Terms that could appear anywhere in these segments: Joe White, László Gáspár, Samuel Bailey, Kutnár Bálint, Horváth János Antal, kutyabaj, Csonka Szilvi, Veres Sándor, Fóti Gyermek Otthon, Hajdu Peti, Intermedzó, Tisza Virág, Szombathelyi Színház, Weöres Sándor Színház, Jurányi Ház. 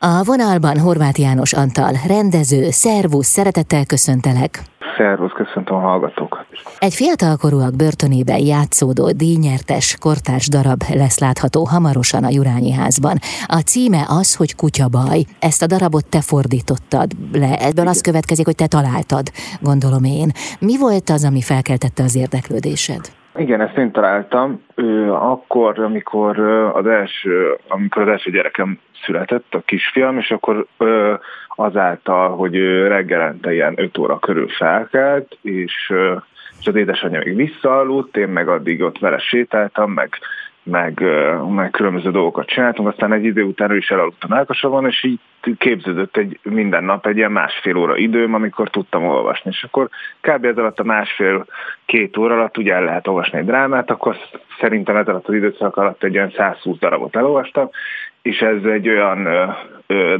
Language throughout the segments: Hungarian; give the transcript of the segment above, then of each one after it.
A vonalban Horváth János Antal, rendező. Szervusz, szeretettel köszöntelek. Szervusz, köszöntöm a hallgatókat. Egy fiatalkorúak börtönében játszódó díjnyertes kortárs darab lesz látható hamarosan a Jurányi Házban. A címe az, hogy Kutyabaj. Ezt a darabot te fordítottad le. Ebből az következik, hogy te találtad, gondolom én. Mi volt az, ami felkeltette az érdeklődésed? Igen, ezt én találtam. Akkor, amikor az első gyerekem született, a kisfiam, és akkor azáltal, hogy reggelente ilyen 5 óra körül felkelt, és az édesanyja még visszaaludt, én meg addig ott vele sétáltam, meg különböző dolgokat csináltam, aztán egy idő után ő is elaludt a mellkasavon, és így képződött minden nap egy ilyen másfél óra időm, amikor tudtam olvasni. És akkor kb. Ez alatt a másfél-két óra alatt ugye el lehet olvasni egy drámát, akkor szerintem ez alatt az időszak alatt egy olyan 120 darabot elolvastam, és ez egy olyan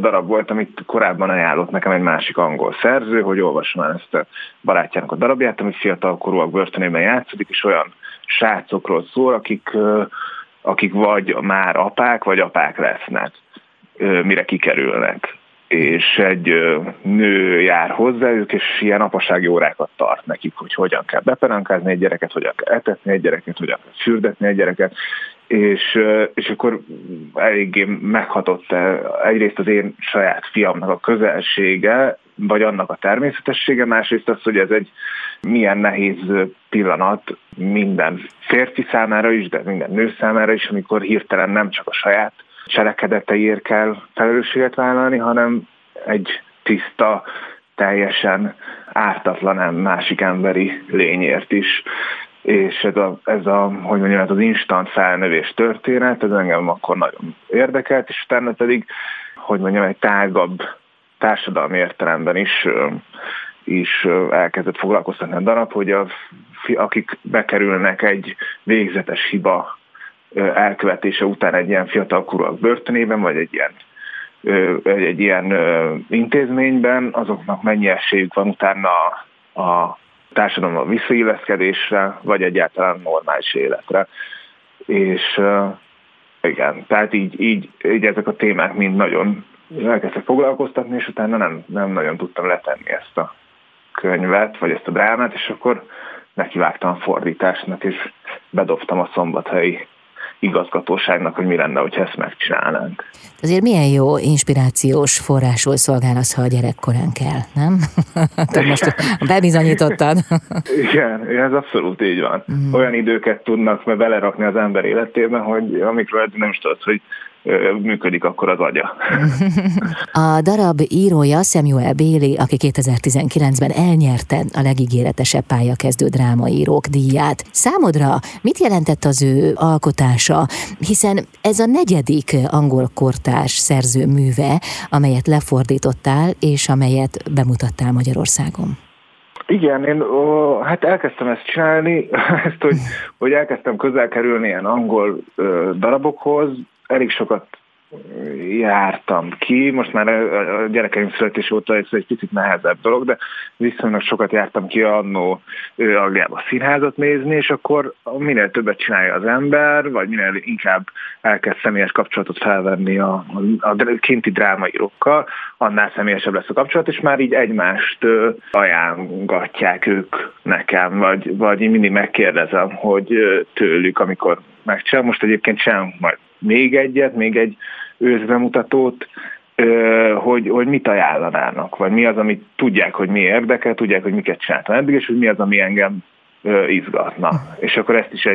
darab volt, amit korábban ajánlott nekem egy másik angol szerző, hogy olvassam el ezt a barátjának a darabját, ami fiatalkorúak börtönében játszódik, és olyan srácokról szól, akik vagy már apák, vagy apák lesznek, mire kikerülnek. És egy nő jár hozzá ők, és ilyen apasági órákat tart nekik, hogy hogyan kell beperankázni egy gyereket, hogyan kell etetni egy gyereket, hogyan kell fürdetni egy gyereket. És akkor eléggé meghatott egyrészt az én saját fiamnak a közelsége, vagy annak a természetessége, másrészt az, hogy ez egy milyen nehéz pillanat minden férfi számára is, de minden nő számára is, amikor hirtelen nem csak a saját cselekedeteiért kell felelősséget vállalni, hanem egy tiszta, teljesen ártatlan másik emberi lényért is. És ez az instant felnövés történet, ez engem akkor nagyon érdekelt, és utána pedig, egy tágabb társadalmi értelemben is elkezdett foglalkoztatni a darab, hogy akik bekerülnek egy végzetes hiba elkövetése után egy ilyen fiatalkorúak börtönében, vagy egy ilyen intézményben, azoknak mennyi esélyük van utána a társadalommal visszailleszkedésre, vagy egyáltalán normális életre. És igen, tehát így ezek a témák mind nagyon elkezdtek foglalkoztatni, és utána nem nagyon tudtam letenni ezt a könyvet, vagy ezt a drámát, és akkor nekivágtam a fordításnak, és bedobtam a szombathelyi igazgatóságnak, hogy mi lenne, hogyha ezt megcsinálnánk. Azért milyen jó inspirációs forrásról szolgálsz, ha a gyerekkorán kell, nem? Te most bebizonyítottad. Igen, ez abszolút így van. Olyan időket tudnak belerakni az ember életében, hogy amikről nem is tudod, hogy működik akkor az agya. A darab írója Samuel Bailey, aki 2019-ben elnyerte a legígéretesebb pályakezdő drámaírók díját. Számodra mit jelentett az ő alkotása? Hiszen ez a 4. angol kortárs szerző műve, amelyet lefordítottál, és amelyet bemutattál Magyarországon. Igen, én elkezdtem ezt csinálni, hogy elkezdtem közel kerülni ilyen angol darabokhoz. Elég sokat jártam ki, most már a gyerekeim születés óta ez egy picit nehezebb dolog, de viszonylag sokat jártam ki annó Angliába színházat nézni, és akkor minél többet csinálja az ember, vagy minél inkább elkezd személyes kapcsolatot felvenni a kinti drámaírókkal, annál személyesebb lesz a kapcsolat, és már így egymást ajánlgatják ők nekem, vagy én mindig megkérdezem, hogy tőlük, amikor megcsinálom, most egyébként sem majd még egy őszbemutatót, hogy mit ajánlanának, vagy mi az, amit tudják, hogy mi érdekel, tudják, hogy miket csináltam eddig, és hogy mi az, ami engem izgatna. És akkor ezt is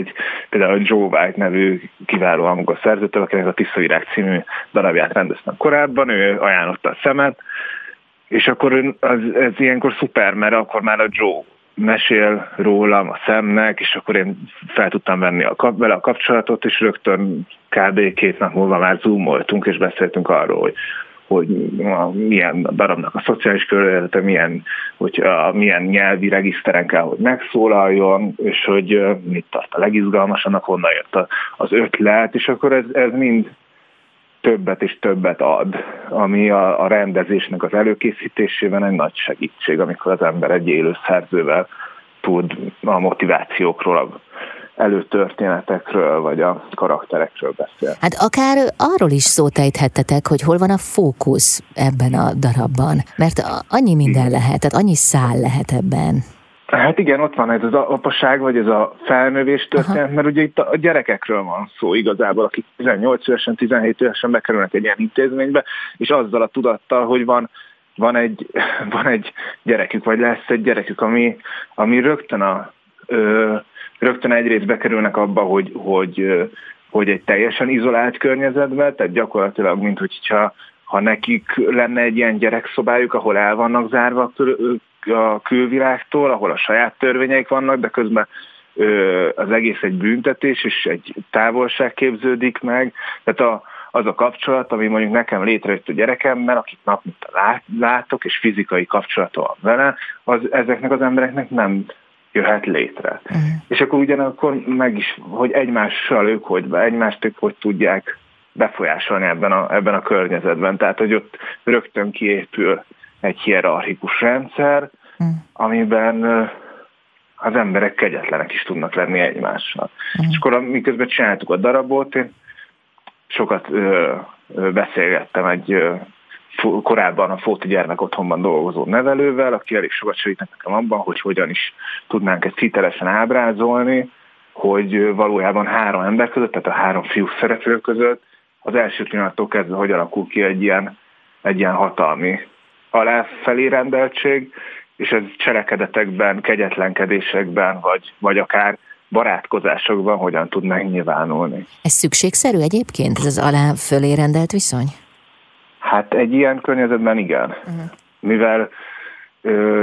például Joe White nevű kiváló angol szerzőtől, akinek a Tisza Virág című darabját rendeztem korábban, ő ajánlotta a Szemet, és akkor ez ilyenkor szuper, mert akkor már a Joe mesél rólam a Szemnek, és akkor én fel tudtam venni vele a kapcsolatot, és rögtön kb. 2 nap múlva már zoomoltunk, és beszéltünk arról, hogy milyen darabnak a szociális körülete, milyen nyelvi regiszteren kell, hogy megszólaljon, és hogy mit tart a legizgalmasanak, honnan jött az ötlet, és akkor ez mind többet és többet ad, ami a rendezésnek az előkészítésében egy nagy segítség, amikor az ember egy élő szerzővel tud a motivációkról, előtörténetekről, vagy a karakterekről beszél. Hát akár arról is szót ejthettetek, hogy hol van a fókusz ebben a darabban, mert annyi minden lehet, tehát annyi szál lehet ebben. Hát igen, ott van ez az apaság, vagy ez a felnővés történet, aha, mert ugye itt a gyerekekről van szó igazából, akik 18 évesen, 17 évesen bekerülnek egy ilyen intézménybe, és azzal a tudattal, hogy van egy gyerekük, vagy lesz egy gyerekük, ami rögtön egyrészt bekerülnek abba, hogy egy teljesen izolált környezetben, tehát gyakorlatilag, mint hogyha nekik lenne egy ilyen gyerekszobájuk, ahol el vannak zárva a külvilágtól, ahol a saját törvényeik vannak, de közben az egész egy büntetés, és egy távolság képződik meg. Tehát az a kapcsolat, ami mondjuk nekem létrejött a gyerekemmel, akit nap mint látok, és fizikai kapcsolata van vele, ezeknek az embereknek nem jöhet létre. Uh-huh. És akkor ugyanakkor meg is, hogy egymással ők egymást tudják befolyásolni ebben a környezetben. Tehát, hogy ott rögtön kiépül egy hierarchikus rendszer, amiben az emberek kegyetlenek is tudnak lenni egymással. Uh-huh. És akkor miközben csináltuk a darabot, én sokat beszélgettem egy korábban a Fóti Gyermek Otthonban dolgozó nevelővel, aki elég sokat segített nekem abban, hogy hogyan is tudnánk ezt hitelesen ábrázolni, hogy valójában három ember között, tehát a három fiú szereplő között az első pillanattól kezdve, hogy alakul ki egy ilyen hatalmi aláfelé rendeltség, és ez cselekedetekben, kegyetlenkedésekben, vagy akár barátkozásokban hogyan tud megnyilvánulni. Ez szükségszerű egyébként, ez az alá fölé rendelt viszony? Hát egy ilyen környezetben igen. Uh-huh. Mivel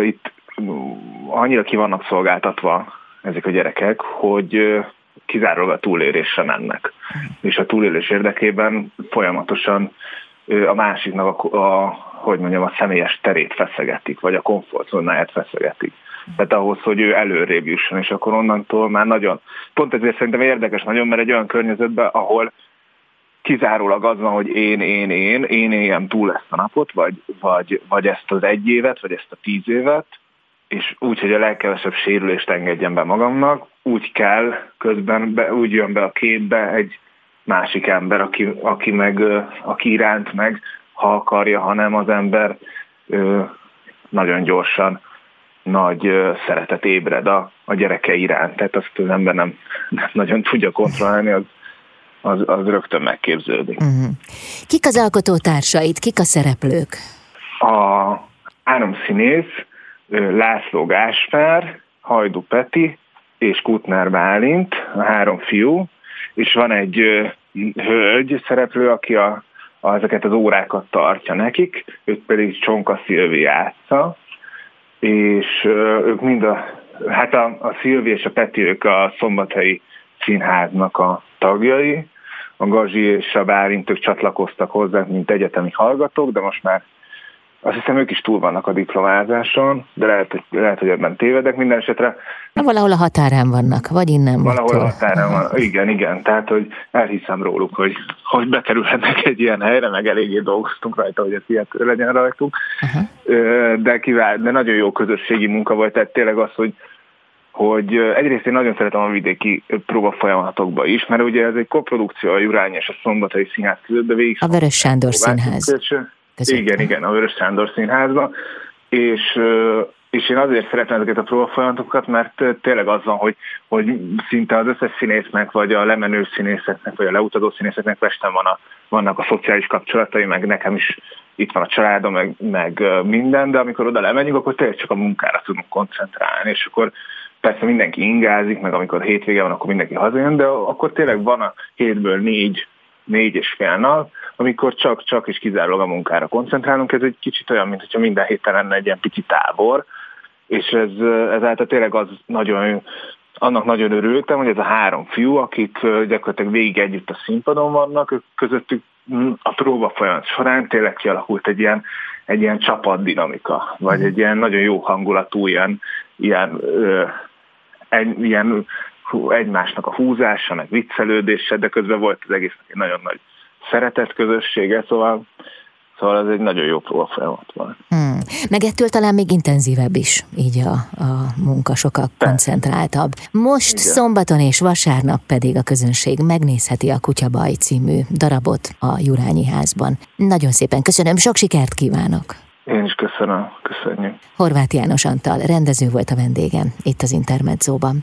itt annyira ki vannak szolgáltatva ezek a gyerekek, hogy kizárólag a túlélésre mennek. Uh-huh. És a túlélés érdekében folyamatosan a másiknak a személyes terét feszegetik, vagy a komfortzónáját feszegetik. Tehát ahhoz, hogy ő előrébb jusson, és akkor onnantól már nagyon... Pont ezért szerintem érdekes nagyon, mert egy olyan környezetben, ahol kizárólag az van, hogy én éljem túl ezt a napot, vagy ezt az egy évet, vagy ezt a 10 évet, és úgy, hogy a legkevesebb sérülést engedjen be magamnak, úgy kell közben, úgy jön be a képbe egy másik ember, aki iránt meg, ha akarja, hanem az ember nagyon gyorsan nagy szeretet ébred a gyereke iránt. Tehát azt az ember nem nagyon tudja kontrollálni, az rögtön megképződik. Uh-huh. Kik az alkotótársait, kik a szereplők? A három színész, László Gáspár, Hajdu Peti és Kutnár Bálint, a három fiú, és van egy hölgy szereplő, aki ezeket az órákat tartja nekik, őt pedig Csonka Szilvi játsza, és ők mind a Szilvi és a Peti, ők a Szombathelyi Színháznak a tagjai, a Gazi és a Bálint, ők csatlakoztak hozzá, mint egyetemi hallgatók, de most már azt hiszem ők is túl vannak a diplomázáson, de lehet, hogy ebben tévedek minden esetre. Na, valahol a határán vannak, vagy innen. Valahol a határán van, igen, tehát hogy elhiszem róluk, hogy bekerülhetnek egy ilyen helyre, meg eléggé dolgoztunk rajta, hogy ez ilyet legyen rajtunk. Uh-huh. De nagyon jó közösségi munka volt, tehát tényleg az, hogy egyrészt én nagyon szeretem a vidéki próbafolyamatokba is, mert ugye ez egy koprodukció a Jurányi és a Szombathelyi Színház között, de végig... A Veres Sándor Színház. Igen, a Weöres Sándor Színházban, és én azért szeretem ezeket a próbafolyamatokat, mert tényleg az van, hogy szinte az összes színésznek, vagy a lemenő színészeknek, vagy a leutazó színészeknek Pesten vannak a szociális kapcsolatai, meg nekem is itt van a családom, meg minden, de amikor oda lemegyünk, akkor tényleg csak a munkára tudunk koncentrálni, és akkor persze mindenki ingázik, meg amikor hétvége van, akkor mindenki hazajön, de akkor tényleg van a 7-ből 4 és fél nap, amikor csak és kizárólag a munkára koncentrálunk, ez egy kicsit olyan, mintha minden héten lenne egy ilyen pici tábor, és ezáltal tényleg annak nagyon örültem, hogy ez a három fiú, akik gyakorlatilag végig együtt a színpadon vannak, ők közöttük a próba folyamat során tényleg kialakult egy ilyen csapatdinamika, vagy egy ilyen nagyon jó hangulatú, ilyen egymásnak a húzása, meg viccelődése, de közben volt az egésznek egy nagyon nagy szeretett közössége, szóval ez egy nagyon jó próbafolyamat volt. Meg ettől talán még intenzívebb is, így a munka sokkal koncentráltabb. Most igen. Szombaton és vasárnap pedig a közönség megnézheti a Kutyabaj című darabot a Jurányi Házban. Nagyon szépen köszönöm, sok sikert kívánok! Én is köszönöm, köszönjük. Horváth János Antal rendező volt a vendégem itt az Intermedzóban.